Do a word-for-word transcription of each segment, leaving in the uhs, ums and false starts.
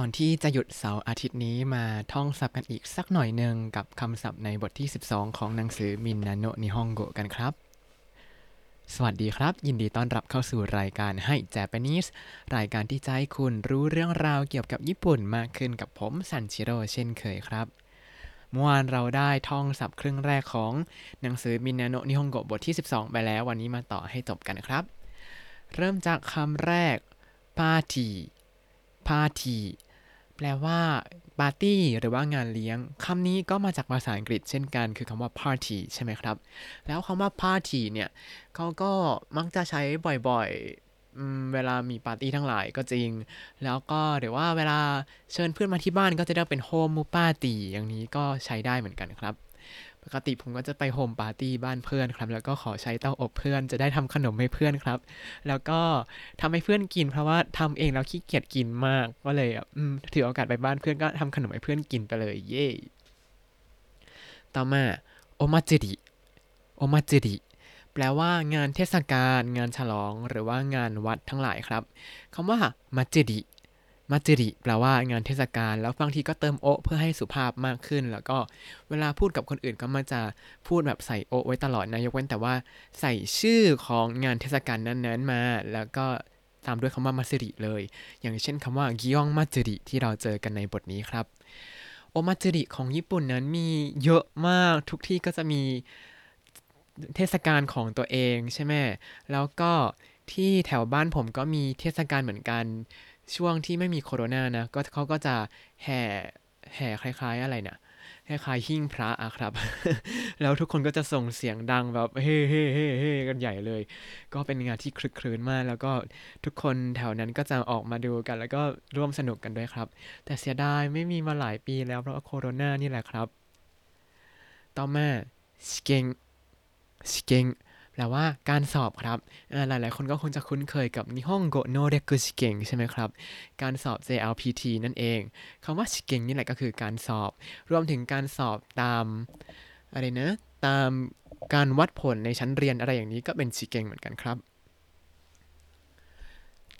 ก่อนที่จะหยุดเสาร์อาทิตย์นี้มาท่องศัพท์กันอีกสักหน่อยนึงกับคำศัพท์ในบทที่สิบสองของหนังสือมินนาโนะนิฮงโกะกันครับสวัสดีครับยินดีต้อนรับเข้าสู่รายการ Hi Japanese รายการที่จะให้คุณรู้เรื่องราวเกี่ยวกับญี่ปุ่นมากขึ้นกับผมซันชิโร่เช่นเคยครับเมื่อวานเราได้ท่องศัพท์ครึ่งแรกของหนังสือมินนาโนะนิฮงโกะบทที่สิบสองไปแล้ววันนี้มาต่อให้จบกันครับเริ่มจากคำแรกปาร์ตี้ปาร์ตี้แปลว่าปาร์ตี้หรือว่างานเลี้ยงคำนี้ก็มาจากภาษาอังกฤษเช่นกันคือคำว่า party ใช่ไหมครับแล้วคำว่า party เนี่ยเขาก็มักจะใช้บ่อยๆเวลามีปาร์ตี้ทั้งหลายก็จริงแล้วก็หรือว่าเวลาเชิญเพื่อนมาที่บ้านก็จะได้เป็น home party อย่างนี้ก็ใช้ได้เหมือนกันครับปกติผมก็จะไป home party บ้านเพื่อนครับแล้วก็ขอใช้เตาอบเพื่อนจะได้ทำขนมให้เพื่อนครับแล้วก็ทำให้เพื่อนกินเพราะว่าทำเองแล้วขี้เกียจกินมากก็เลยอืมถือโอกาสไปบ้านเพื่อนก็ทำขนมให้เพื่อนกินไปเลยเย่ต่อมาโอมาจิริโอมาจิริแปลว่างานเทศกาลงานฉลองหรือว่างานวัดทั้งหลายครับคำว่ามาจิริมาจิริแปลว่างานเทศกาลแล้วบางทีก็เติมโอเพื่อให้สุภาพมากขึ้นแล้วก็เวลาพูดกับคนอื่นก็มักจะพูดแบบใส่โอไว้ตลอดนะยกเว้นแต่ว่าใส่ชื่อของงานเทศกาลนั้นๆมาแล้วก็ตามด้วยคำว่ามาจิริเลยอย่างเช่นคำว่ากิยองมาจิริที่เราเจอกันในบทนี้ครับโอมาจิริของญี่ปุ่นนั้นมีเยอะมากทุกที่ก็จะมีเทศกาลของตัวเองใช่ไหมแล้วก็ที่แถวบ้านผมก็มีเทศกาลเหมือนกันช่วงที่ไม่มีโควิดนะก็เขาก็จะแห่แห่คล้ายๆอะไรนะคล้ายๆหิ้งพระอะครับ แล้วทุกคนก็จะส่งเสียงดังแบบเฮ้เฮ้เฮ้เฮ้กันใหญ่เลยก็เป็นงานที่คลึกครื้นมากแล้วก็ทุกคนแถวนั้นก็จะออกมาดูกันแล้วก็ร่วมสนุกกันด้วยครับแต่เสียดายไม่มีมาหลายปีแล้วเพราะโควิดนี่แหละครับต่อมาชิเกงชิเกงแปลว่าการสอบครับหลายๆคนก็คงจะคุ้นเคยกับนิฮงโกโนเรคุชิเกงใช่ไหมครับการสอบ เจ แอล พี ที นั่นเองคำว่าชิเกงนี่แหละก็คือการสอบรวมถึงการสอบตามอะไรนะตามการวัดผลในชั้นเรียนอะไรอย่างนี้ก็เป็นชิเกงเหมือนกันครับ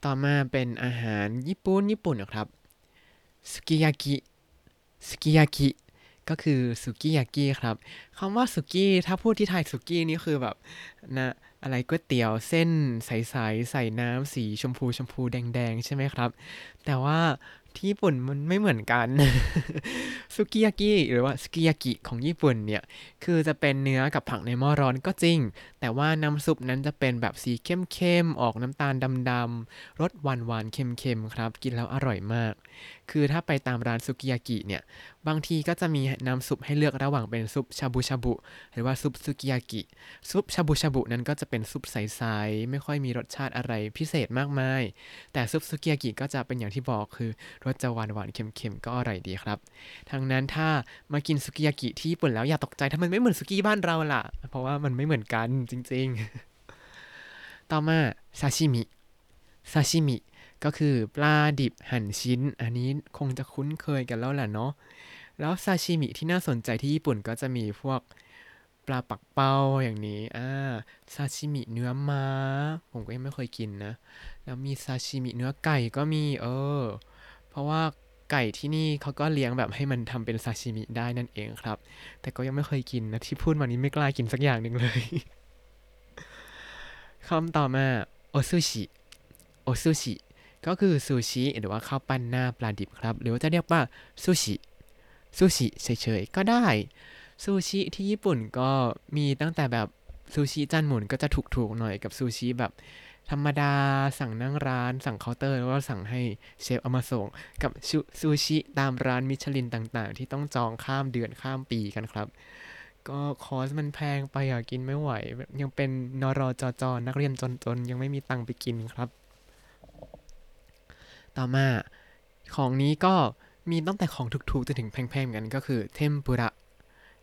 ต่อมาเป็นอาหารญี่ปุ่นญี่ปุ่นนะครับสุกิยากิสุกิยากิก็คือสุกี้ยากิครับคำว่าสุกี้ถ้าพูดที่ไทยสุกี้นี่คือแบบนะอะไรก๋วยเตี๋ยวเส้นใสๆ ใ, ใส่น้ำสีชมพูชมพูแดงๆใช่ไหมครับแต่ว่าที่ญี่ปุ่นมันไม่เหมือนกัน สุกี้ยากิหรือว่าสุกี้ยากิของญี่ปุ่นเนี่ยคือจะเป็นเนื้อกับผักในหม้อร้อนก็จริงแต่ว่าน้ำซุปนั้นจะเป็นแบบสีเข้มๆออกน้ำตาลดำๆรสหวานๆเค็มๆครับกินแล้วอร่อยมากคือถ้าไปตามร้านสุกี้ยากิเนี่ยบางทีก็จะมีน้ำซุปให้เลือกระหว่างเป็นซุปชาบูชาบุหรือว่าซุปสุกี้ยากิซุปชาบูชาบุนั้นก็จะเป็นซุปใสๆไม่ค่อยมีรสชาติอะไรพิเศษมากมายแต่ซุปสุกี้ยากิก็จะเป็นอย่างที่บอกคือรสจะหวานๆเค็มๆก็อร่อยดีครับทั้งนั้นถ้ามากินสุกิยากิที่ญี่ปุ่นแล้วอย่าตกใจถ้ามันไม่เหมือนสุกี้บ้านเราล่ะเพราะว่ามันไม่เหมือนกันจริงๆต่อมาซาชิมิซาชิมิก็คือปลาดิบหั่นชิ้นอันนี้คงจะคุ้นเคยกันแล้วล่ะเนาะแล้วซาชิมิที่น่าสนใจที่ญี่ปุ่นก็จะมีพวกปลาปักเป้าอย่างนี้อ่าซาชิมิเนื้อม้าผมก็ยังไม่เคยกินนะแล้วมีซาชิมิเนื้อไก่ก็มีเออเพราะว่าไก่ที่นี่เขาก็เลี้ยงแบบให้มันทำเป็นซาชิมิได้นั่นเองครับแต่ก็ยังไม่เคยกินนะที่พูดมานี้ไม่กล้ากินสักอย่างหนึ่งเลย คำต่อมาโอซูชิโอซูชิก็คือซูชิหรือว่าข้าวปั้นหน้าปลาดิบครับหรือว่าจะเรียกว่าซูชิซูชิเฉยๆก็ได้ซูชิที่ญี่ปุ่นก็มีตั้งแต่แบบซูชิจานหมุนก็จะถูกๆหน่อยกับซูชิแบบธรรมดาสั่งนั่งร้านสั่งเคาน์เตอร์แล้วก็สั่งให้เชฟเอามาส่งกับซูชิตามร้านมิชลินต่างๆที่ต้องจองข้ามเดือนข้ามปีกันครับก็คอสมันแพงไปอ่ะกินไม่ไหวยังเป็นนรจจนักเรียนจนๆยังไม่มีตังค์ไปกินครับต่อมาของนี้ก็มีตั้งแต่ของถูกๆจนถึงแพงๆกันก็คือเทมปุระ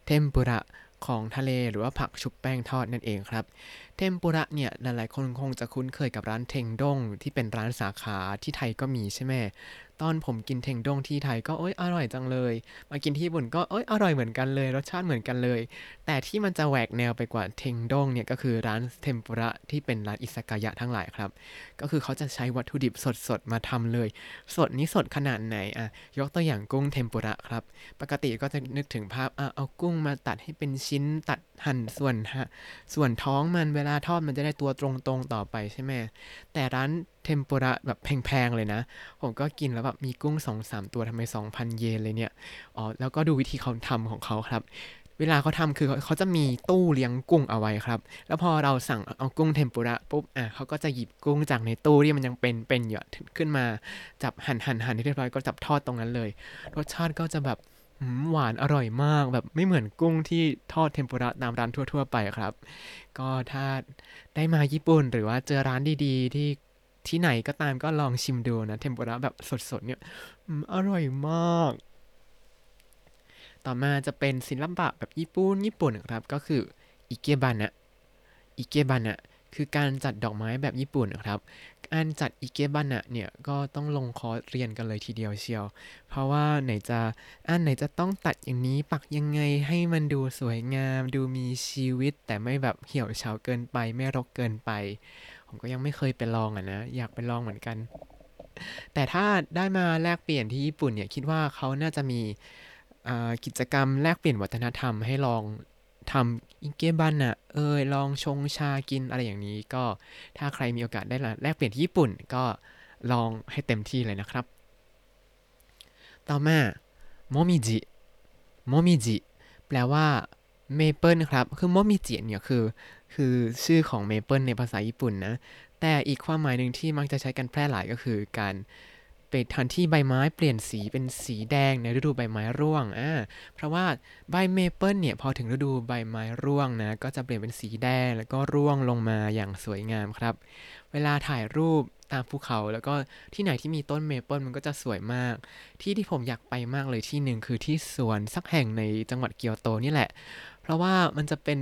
เทมปุระของทะเลหรือว่าผักชุบแป้งทอดนั่นเองครับเทมปุระเนี่ยหลายๆคนคงจะคุ้นเคยกับร้านเทงด้งที่เป็นร้านสาขาที่ไทยก็มีใช่ไหม ตอนผมกินเทงด้งที่ไทยก็โอ๊ยอร่อยจังเลยมากินที่ญี่ปุ่นก็โอ๊ยอร่อยเหมือนกันเลยรสชาติเหมือนกันเลยแต่ที่มันจะแหวกแนวไปกว่าเทงด้งเนี่ยก็คือร้านเทมปุระที่เป็นร้านอิซากายะทั้งหลายครับก็คือเขาจะใช้วัตถุดิบสดๆมาทำเลยสดนี้สดขนาดไหนอ่ะยกตัวอย่างกุ้งเทมปุระครับปกติก็จะนึกถึงภาพอ่ะเอากุ้งมาตัดให้เป็นชิ้นตัดหั่นส่วนฮะส่วนท้องมันเวลาทอดมันจะได้ตัวตรงๆต่อไปใช่ไหมแต่ร้านเทมปุระแบบแพงๆเลยนะผมก็กินแล้วแบบมีกุ้ง สองถึงสาม ตัวทำไม สองพัน เยนเลยเนี่ยอ๋อแล้วก็ดูวิธีเขาทำของเขาครับเวลาเขาทำคือเขาจะมีตู้เลี้ยงกุ้งเอาไว้ครับแล้วพอเราสั่งเอากุ้งเทมปุระปุ๊บอ่ะเขาก็จะหยิบกุ้งจากในตู้ที่มันยังเป็นเป็นอยู่ขึ้นมาจับหั่นหั่นหั่นเรียบร้อยก็จับทอดตรงนั้นเลยรสชาติก็จะแบบหวานอร่อยมากแบบไม่เหมือนกุ้งที่ทอดเทมปุระตามร้านทั่วๆไปครับก็ถ้าได้มาญี่ปุ่นหรือว่าเจอร้านดีๆที่ที่ไหนก็ตามก็ลองชิมดูนะเทมปุระแบบสดๆเนี่ยอร่อยมากต่อมาจะเป็นศิลปะแบบญี่ปุ่นญี่ปุ่นนะครับก็คืออิเกบันะอิเกบันะคือการจัดดอกไม้แบบญี่ปุ่นนะครับการจัดอิเกบันะเนี่ยก็ต้องลงคอร์สเรียนกันเลยทีเดียวเชียวเพราะว่าไหนจะอันไหนจะต้องตัดอย่างนี้ปักยังไงให้มันดูสวยงามดูมีชีวิตแต่ไม่แบบเหี่ยวเฉาเกินไปไม่รกเกินไปผมก็ยังไม่เคยไปลองอ่ะนะอยากไปลองเหมือนกันแต่ถ้าได้มาแลกเปลี่ยนที่ญี่ปุ่นเนี่ยคิดว่าเขาน่าจะมีกิจกรรมแลกเปลี่ยนวัฒนธรรมให้ลองทำอิเกบันะเอ่ยลองชงชากินอะไรอย่างนี้ก็ถ้าใครมีโอกาสได้แลกเปลี่ยนที่ญี่ปุ่นก็ลองให้เต็มที่เลยนะครับต่อมาโมมิจิโมมิจิแปลว่าเมเปิลครับคือโมมิจิเนี่ยคือคือชื่อของเมเปิลในภาษาญี่ปุ่นนะแต่อีกความหมายหนึ่งที่มักจะใช้กันแพร่หลายก็คือการไปทันที่ใบไม้เปลี่ยนสีเป็นสีแดงในฤดูใบไม้ร่วงอ่าเพราะว่าใบเมเปิลเนี่ยพอถึงฤดูใบไม้ร่วงนะก็จะเปลี่ยนเป็นสีแดงแล้วก็ร่วงลงมาอย่างสวยงามครับเวลาถ่ายรูปตามภูเขาแล้วก็ที่ไหนที่มีต้นเมเปิลมันก็จะสวยมากที่ที่ผมอยากไปมากเลยที่หนึ่งคือที่สวนสักแห่งในจังหวัดเกียวโตนี่แหละเพราะว่ามันจะเป็น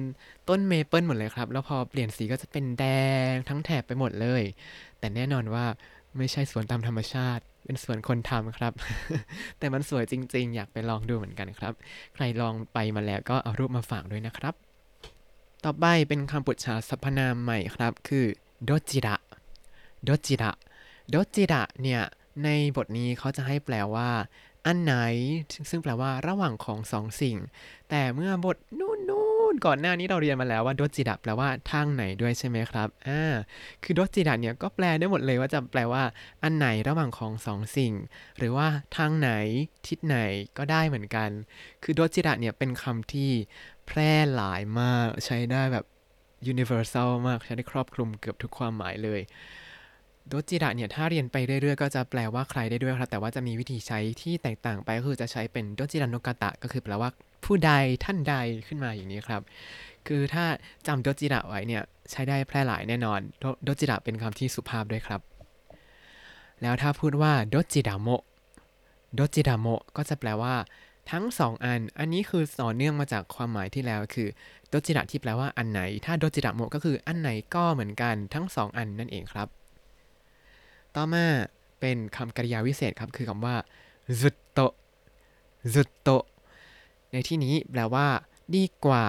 ต้นเมเปิลหมดเลยครับแล้วพอเปลี่ยนสีก็จะเป็นแดงทั้งแถบไปหมดเลยแต่แน่นอนว่าไม่ใช่สวนตามธรรมชาติเป็นสวนคนทำครับ แต่มันสวยจริงๆอยากไปลองดูเหมือนกันครับใครลองไปมาแล้วก็เอารูปมาฝากด้วยนะครับต่อไปเป็นคำปุจฉาสรรพนามใหม่ครับคือโดจิระโดจิระโดจิระเนี่ยในบทนี้เขาจะให้แปลว่าอันไหนซึ่งแปลว่าระหว่างของสองสิ่งแต่เมื่อบทนู่นๆก่อนหน้านี้เราเรียนมาแล้วว่าโดจิระแปลว่าทางไหนด้วยใช่ไหมครับอ่าคือโดจิระเนี่ยก็แปลได้หมดเลยว่าจะแปลว่าอันไหนระหว่างของสองสิ่งหรือว่าทางไหนทิศไหนก็ได้เหมือนกันคือโดจิระเนี่ยเป็นคำที่แพร่หลายมากใช้ได้แบบ universal มากใช้ได้ครอบคลุมเกือบทุกความหมายเลยโดจิระเนี่ยถ้าเรียนไปเรื่อยๆก็จะแปลว่าใครได้ด้วยครับแต่ว่าจะมีวิธีใช้ที่แตกต่างไปก็คือจะใช้เป็นโดจิระโนกะตะก็คือแปลว่าผู้ใดท่านใดขึ้นมาอย่างนี้ครับคือถ้าจำโดจิระไว้เนี่ยใช้ได้แพร่หลายแน่นอนโดจิระเป็นคำที่สุภาพด้วยครับแล้วถ้าพูดว่าโดจิระโมะโดจิระโมะก็จะแปลว่าทั้งสองอันอันนี้คือต่อเนื่องมาจากความหมายที่แล้วคือโดจิระที่แปลว่าอันไหนถ้าโดจิระโมะก็คืออันไหนก็เหมือนกันทั้งสองอันนั่นเองครับต่อมาเป็นคำกริยาวิเศษครับคือคำว่าจุดโตจุดโตในที่นี้แปลว่าดีกว่า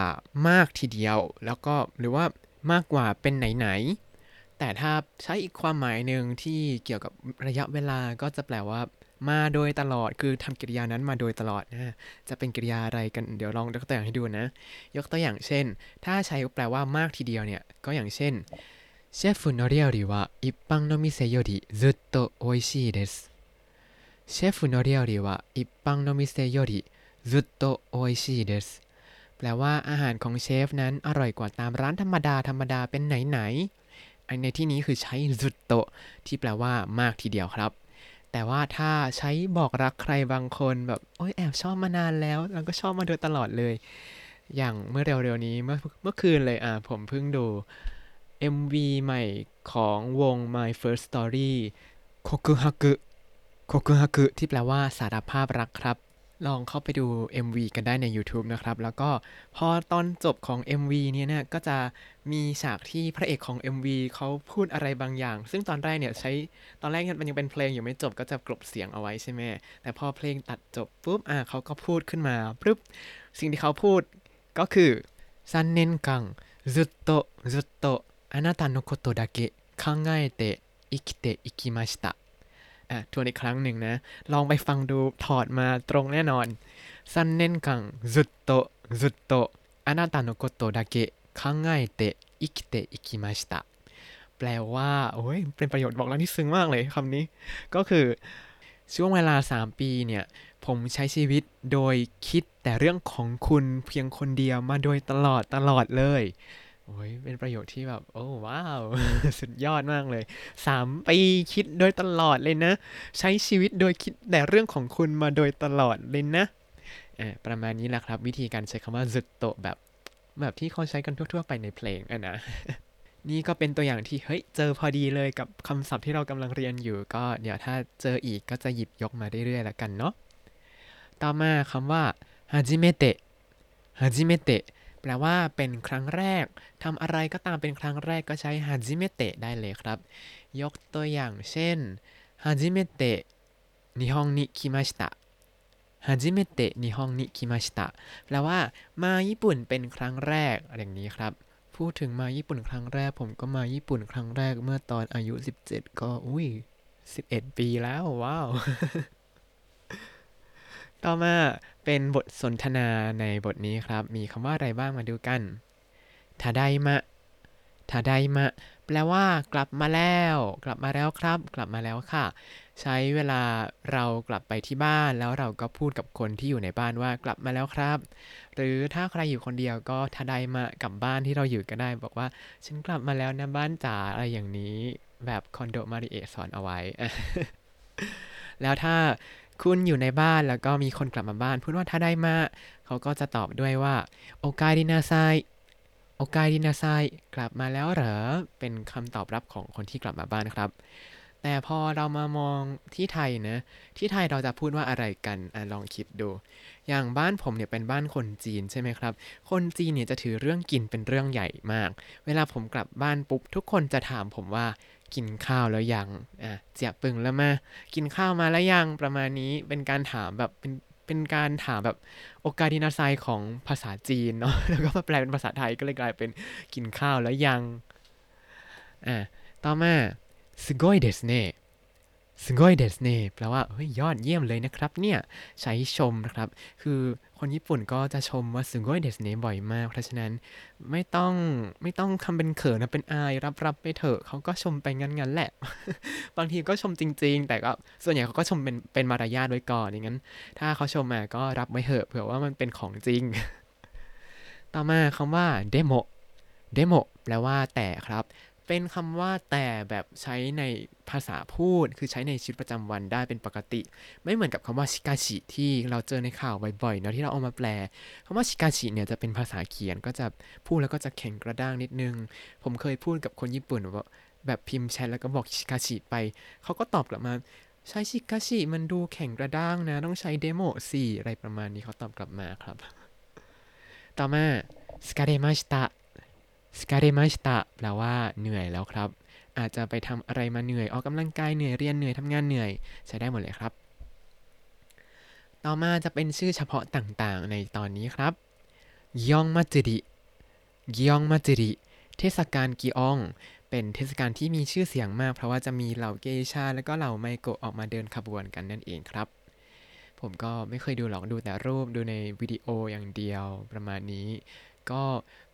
มากทีเดียวแล้วก็หรือว่ามากกว่าเป็นไหนๆแต่ถ้าใช้อีกความหมายหนึ่งที่เกี่ยวกับระยะเวลาก็จะแปลว่ามาโดยตลอดคือทำกริยานั้นมาโดยตลอดนะจะเป็นกริยาอะไรกันเดี๋ยวลองยกตัวอย่างให้ดูนะยกตัวอย่างเช่นถ้าใช้แปลว่ามากทีเดียวเนี่ยก็อย่างเช่นเชฟの料理は一般の店よりずっと美味しいです。เชฟの料理は一般の店よりずっと美味しいです。แปลว่าอาหารของเชฟนั้นอร่อยกว่าตามร้านธรรมดาธรรมดาเป็นไหนๆอันในที่นี้คือใช้ずっとที่แปลว่ามากทีเดียวครับแต่ว่าถ้าใช้บอกรักใครบางคนแบบโอ๊ยแอบชอบมานานแล้วแล้วก็ชอบมาโดยตลอดเลยอย่างเมื่อเร็วๆนี้เมื่อเมื่อคืนเลยอ่ะผมเพิ่งดูเอ็ม วี ใหม่ของวง My First Story Kokuhaku Kokuhaku ที่แปลว่าสารภาพรักครับ ลองเข้าไปดู เอ็ม วี กันได้ใน YouTube นะครับแล้วก็พอตอนจบของ เอ็ม วี เนี่ยนะก็จะมีฉากที่พระเอกของ เอ็ม วี เขาพูดอะไรบางอย่างซึ่งตอนแรกเนี่ยใช้ตอนแรกมันยังเป็นเพลงอยู่ไม่จบก็จะกลบเสียงเอาไว้ใช่ไหมแต่พอเพลงตัดจบปุ๊บอ่ะเขาก็พูดขึ้นมาปุ๊บสิ่งที่เขาพูดก็คือสามเดือนずっとずっとあなたのことだけ考えて生きていきましたอ่ะทวนอีกครั้งหนึ่งนะลองไปฟังดูถอดมาตรงแน่นอนซันเน่นกังซุตโตซุตโตอานาตาโนโกโตดาเกะคังไงเตะอิคิเตะอิคิมาชิตะแปลว่าโอ้ยเป็นประโยชน์บอกแล้วที่ซึ้งมากเลยคำนี้ก็คือช่วงเวลาสามปีเนี่ยผมใช้ชีวิตโดยคิดแต่เรื่องของคุณเพียงคนเดียวมาโดยตลอดตลอดเลยโอ้ยเป็นประโยชน์ที่แบบโอ้ว้าว สุดยอดมากเลยสามปีคิดโดยตลอดเลยนะใช้ชีวิตโดยคิดแต่เรื่องของคุณมาโดยตลอดเลยนะอ่าประมาณนี้แหละครับวิธีการใช้คำว่าจุดโตแบบแบบที่เขาใช้กันทั่วๆไปในเพลงอ่ะนะ นี่ก็เป็นตัวอย่างที่เฮ้ยเจอพอดีเลยกับคำศัพท์ที่เรากำลังเรียนอยู่ก็เดี๋ยวถ้าเจออีกก็จะหยิบยกมาเรื่อยๆแล้วกันเนาะต่อมาคำว่าฮาจิเมเตะฮาจิเมเตะแปลว่าเป็นครั้งแรกทำอะไรก็ตามเป็นครั้งแรกก็ใช้ฮาจิเมเตะได้เลยครับยกตัวอย่างเช่นฮาจิเมเตะนิฮงนิคิมาชิตะฮาจิเมเตะนิฮงนิคิมาชิตะแปลว่ามาญี่ปุ่นเป็นครั้งแรกอะไรอย่างนี้ครับพูดถึงมาญี่ปุ่นครั้งแรกผมก็มาญี่ปุ่นครั้งแรกเมื่อตอนอายุสิบเจ็ดก็อุ้ยสิบเอ็ดปีแล้วว้าว ต่อมาเป็นบทสนทนาในบทนี้ครับมีคำว่าอะไรบ้างมาดูกันทาไดมะทาไดมะแปลว่ากลับมาแล้วกลับมาแล้วครับกลับมาแล้วค่ะใช้เวลาเรากลับไปที่บ้านแล้วเราก็พูดกับคนที่อยู่ในบ้านว่ากลับมาแล้วครับหรือถ้าใครอยู่คนเดียวก็ทาไดมะกับบ้านที่เราอยู่ก็ได้บอกว่าฉันกลับมาแล้วนะบ้านจ๋าอะไรอย่างนี้แบบคอนโดมาริเอะสอนเอาไว้ แล้วถ้าคุณอยู่ในบ้านแล้วก็มีคนกลับมาบ้านพูดว่าถ้าได้มาเขาก็จะตอบด้วยว่าโอกาดินาไซโอกาดินาไซกลับมาแล้วเหรอเป็นคำตอบรับของคนที่กลับมาบ้านครับแต่พอเรามามองที่ไทยนะที่ไทยเราจะพูดว่าอะไรกันอ่ะลองคิดดูอย่างบ้านผมเนี่ยเป็นบ้านคนจีนใช่ไหมครับคนจีนเนี่ยจะถือเรื่องกินเป็นเรื่องใหญ่มากเวลาผมกลับบ้านปุ๊บทุกคนจะถามผมว่ากินข้าวแล้วยังอ่ะเจียปึงแล้วมากินข้าวมาแล้วยังประมาณนี้เป็นการถามแบบเป็นเป็นการถามแบบโอกาดินาไซของภาษาจีนเนาะแล้วก็มาแปลเป็นภาษาไทยก็เลยกลายเป็นกินข้าวแล้วยังอ่ะต่อมาすごいですねすごいですねแปลว่าเฮ้ยยอดเยี่ยมเลยนะครับเนี่ยใช้ชมนะครับคือคนญี่ปุ่นก็จะชมว่าสึงโกยเดสเนะบ่อยมากเพราะฉะนั้นไม่ต้องไม่ต้องทำเป็นเขินนะเป็นอายรับรับไปเถอะเขาก็ชมไปงั้นๆแหละ บางทีก็ชมจริงๆแต่ก็ส่วนใหญ่เขาก็ชมเป็นเป็นมารยาทไว้ก่อนอย่างนั้นถ้าเขาชมมาก็รับไว้เถอะเผื่อว่ามันเป็นของจริง ต่อมาคำว่าเดโมเดโมแปลว่าแต่ครับเป็นคำว่าแต่แบบใช้ในภาษาพูดคือใช้ในชีวิตประจำวันได้เป็นปกติไม่เหมือนกับคำว่าชิกาชิที่เราเจอในข่าวบ่อยๆเนาะที่เราเอามาแปลคำว่าชิกาชิเนี่ยจะเป็นภาษาเขียนก็จะพูดแล้วก็จะแข็งกระด้างนิดนึงผมเคยพูดกับคนญี่ปุ่นว่าแบบพิมพ์แชทแล้วก็บอกชิกาชิไปเขาก็ตอบกลับมาใช้ชิกาชิมันดูแข็งกระด้างนะต้องใช้เดโมสิอะไรประมาณนี้เขาตอบกลับมาครับต่อมาสกาเดมาชิตะสกาเดมาชิตะแปลว่าเหนื่อยแล้วครับอาจจะไปทำอะไรมาเหนื่อยออกกำลังกายเหนื่อยเรียนเหนื่อยทำงานเหนื่อยใช้ได้หมดเลยครับต่อมาจะเป็นชื่อเฉพาะต่างๆในตอนนี้ครับกิยองมัจิริกิยองมัจิริเทศกาลกิยองเป็นเทศกาลที่มีชื่อเสียงมากเพราะว่าจะมีเหล่าเกชาและก็เหล่าไมโกะออกมาเดินขบวนกันนั่นเองครับผมก็ไม่เคยดูหรอกดูแต่รูปดูในวิดีโออย่างเดียวประมาณนี้ก็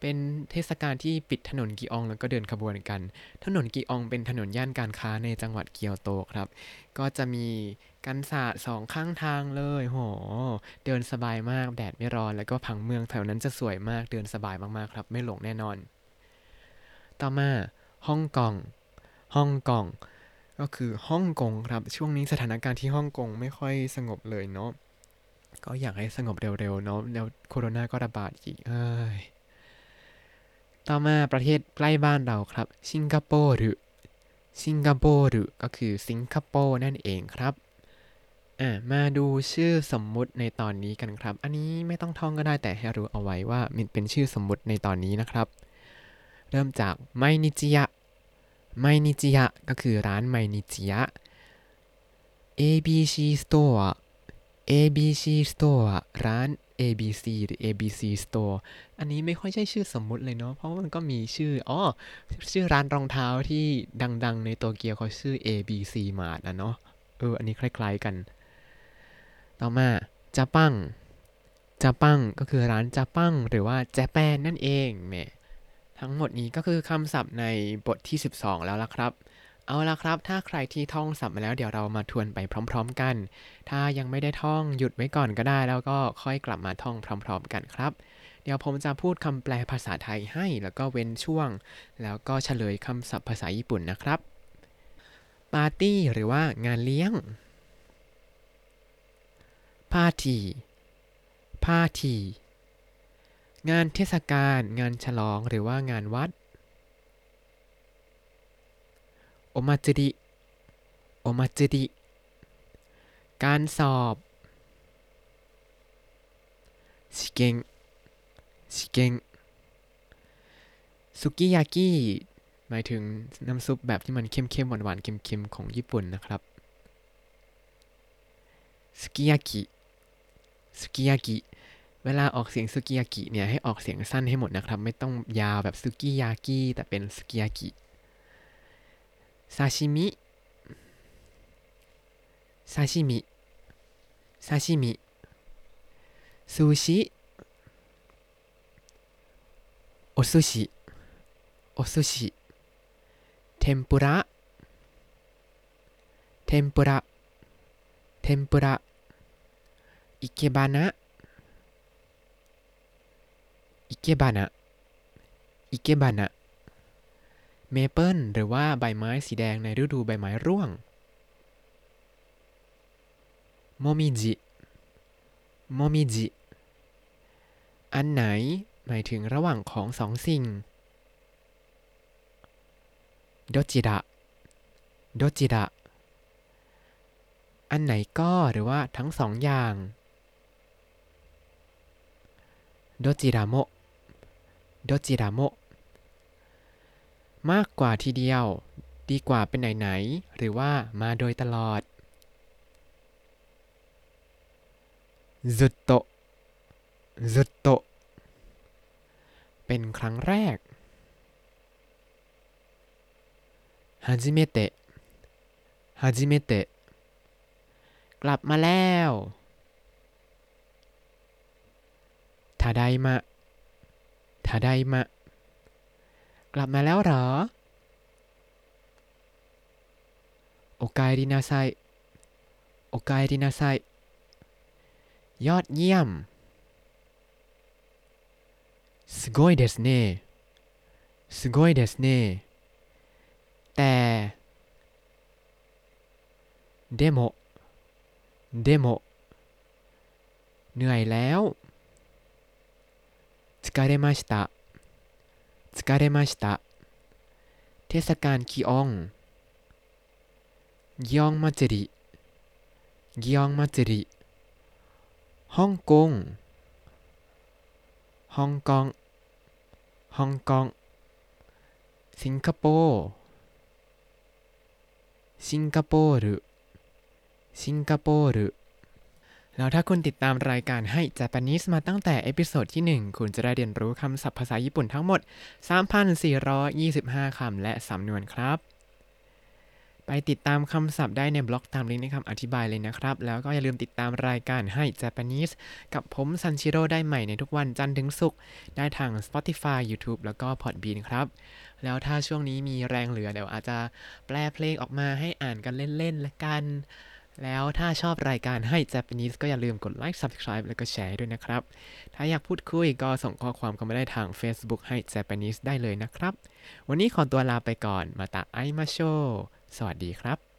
เป็นเทศกาลที่ปิดถนนกิยองแล้วก็เดินขบวนกันถนนกิยองเป็นถนนย่านการค้าในจังหวัดเกียวโตครับก็จะมีกันศาสตร์สองข้างทางเลยโหเดินสบายมากแดดไม่ร้อนแล้วก็ผังเมืองแถวนั้นจะสวยมากเดินสบายมากๆครับไม่หลงแน่นอนต่อมาฮ่องกงฮ่องกงก็คือฮ่องกงครับช่วงนี้สถานการณ์ที่ฮ่องกงไม่ค่อยสงบเลยเนาะก็อยากให้สงบเร็วๆเนาะแล้วโควิดก็ระบาดอีกเอ้ยต่อมาประเทศใกล้บ้านเราครับสิงคโปร์สิงคโปร์ก็คือสิงคโปร์นั่นเองครับ อ่ะมาดูชื่อสมมุติในตอนนี้กันครับอันนี้ไม่ต้องท่องก็ได้แต่ให้รู้เอาไว้ว่ามันเป็นชื่อสมมุติในตอนนี้นะครับเริ่มจากไมนิจิยะไมนิจิยะก็คือร้านไมนิจิยะ เอ บี ซี Store เอ บี ซี Store ร้าน เอ บี ซี หรือ เอ บี ซี Store อันนี้ไม่ค่อยใช่ชื่อสมมุติเลยเนาะเพราะมันก็มีชื่ออ๋อชื่อร้านรองเท้าที่ดังๆในโตเกียวเขาชื่อ เอ บี ซี Mart อ่ะเนาะเอออันนี้คล้ายๆกันต่อมาจัปังจัปังก็คือร้านจัปังหรือว่าแจแปนนั่นเองแหมทั้งหมดนี้ก็คือคำศัพท์ในบทที่สิบสองแล้วล่ะครับเอาล่ะครับถ้าใครที่ท่องศัพท์มาแล้วเดี๋ยวเรามาทวนไปพร้อมๆกันถ้ายังไม่ได้ท่องหยุดไว้ก่อนก็ได้แล้วก็ค่อยกลับมาท่องพร้อมๆกันครับเดี๋ยวผมจะพูดคำแปลภาษาไทยให้แล้วก็เว้นช่วงแล้วก็เฉลยคำศัพท์ภาษาญี่ปุ่นนะครับปาร์ตี้หรือว่างานเลี้ยงปาร์ตี้ปาร์ตี้งานเทศกาลงานฉลองหรือว่างานวัดโอมาจิริโอมาจิริการสอบชิเกนชิเกนสุกิยากิหมายถึงน้ำซุปแบบที่มันเข้มๆหวานๆเค็มๆของญี่ปุ่นนะครับสุกิยากิสุกิยากิเวลาออกเสียงสุกิยากิเนี่ยให้ออกเสียงสั้นให้หมดนะครับไม่ต้องยาวแบบสุกิยากิแต่เป็นสุกิยากิซาชิมิซาชิมิซาชิมิซูชิโอซูชิโอซูชิเทมปุระเทมปุระเทมปุระอิเกบานะอิเกบานะอิเกบานะเมเปิลหรือว่าใบไม้สีแดงในฤดูใบไม้ร่วงโมมิจิโมมิจิอันไหนหมายถึงระหว่างของสองสิ่งโดจิระโดจิระอันไหนก็หรือว่าทั้งสองอย่างโดจิระโมโดจิระโมมากกว่าทีเดียวดีกว่าเป็นไหนๆหรือว่ามาโดยตลอดずっとずっとเป็นครั้งแรกはじめてはじめてกลับมาแล้วただいまただいまกลับมาแล้วเหรอโอไกรินาไซโอไกรินาไซยอดเยี่ยมすごいですねすごいですねแต่でもでもเหนื่อยแล้ว疲れました疲れましたเทศกาลกิองกิองมาจิริกิองมาจิริฮ่องกงฮ่องกงฮ่องกงสิงคโปร์สิงคโปร์สิงคโปร์แล้วถ้าคุณติดตามรายการHi Japaneseมาตั้งแต่เอพิโซดที่หนึ่งคุณจะได้เรียนรู้คำศัพท์ภาษาญี่ปุ่นทั้งหมด สามพันสี่ร้อยยี่สิบห้า คำและสำนวนครับไปติดตามคำศัพท์ได้ในบล็อกตามลิงก์ในคำอธิบายเลยนะครับแล้วก็อย่าลืมติดตามรายการHi Japaneseกับผมซันชิโร่ได้ใหม่ในทุกวันจันทร์ถึงศุกร์ได้ทาง Spotify YouTube แล้วก็ Podbean ครับแล้วถ้าช่วงนี้มีแรงเหลือเดี๋ยวอาจจะแปลเพลงออกมาให้อ่านกันเล่นๆละกันแล้วถ้าชอบรายการHi Japaneseก็อย่าลืมกดไลค์ Subscribe แล้วก็แชร์ด้วยนะครับถ้าอยากพูดคุยก็ส่งข้อความเข้ามาได้ทาง Facebook Hi Japanese ได้เลยนะครับวันนี้ขอตัวลาไปก่อนมาตะไอมาโชสวัสดีครับ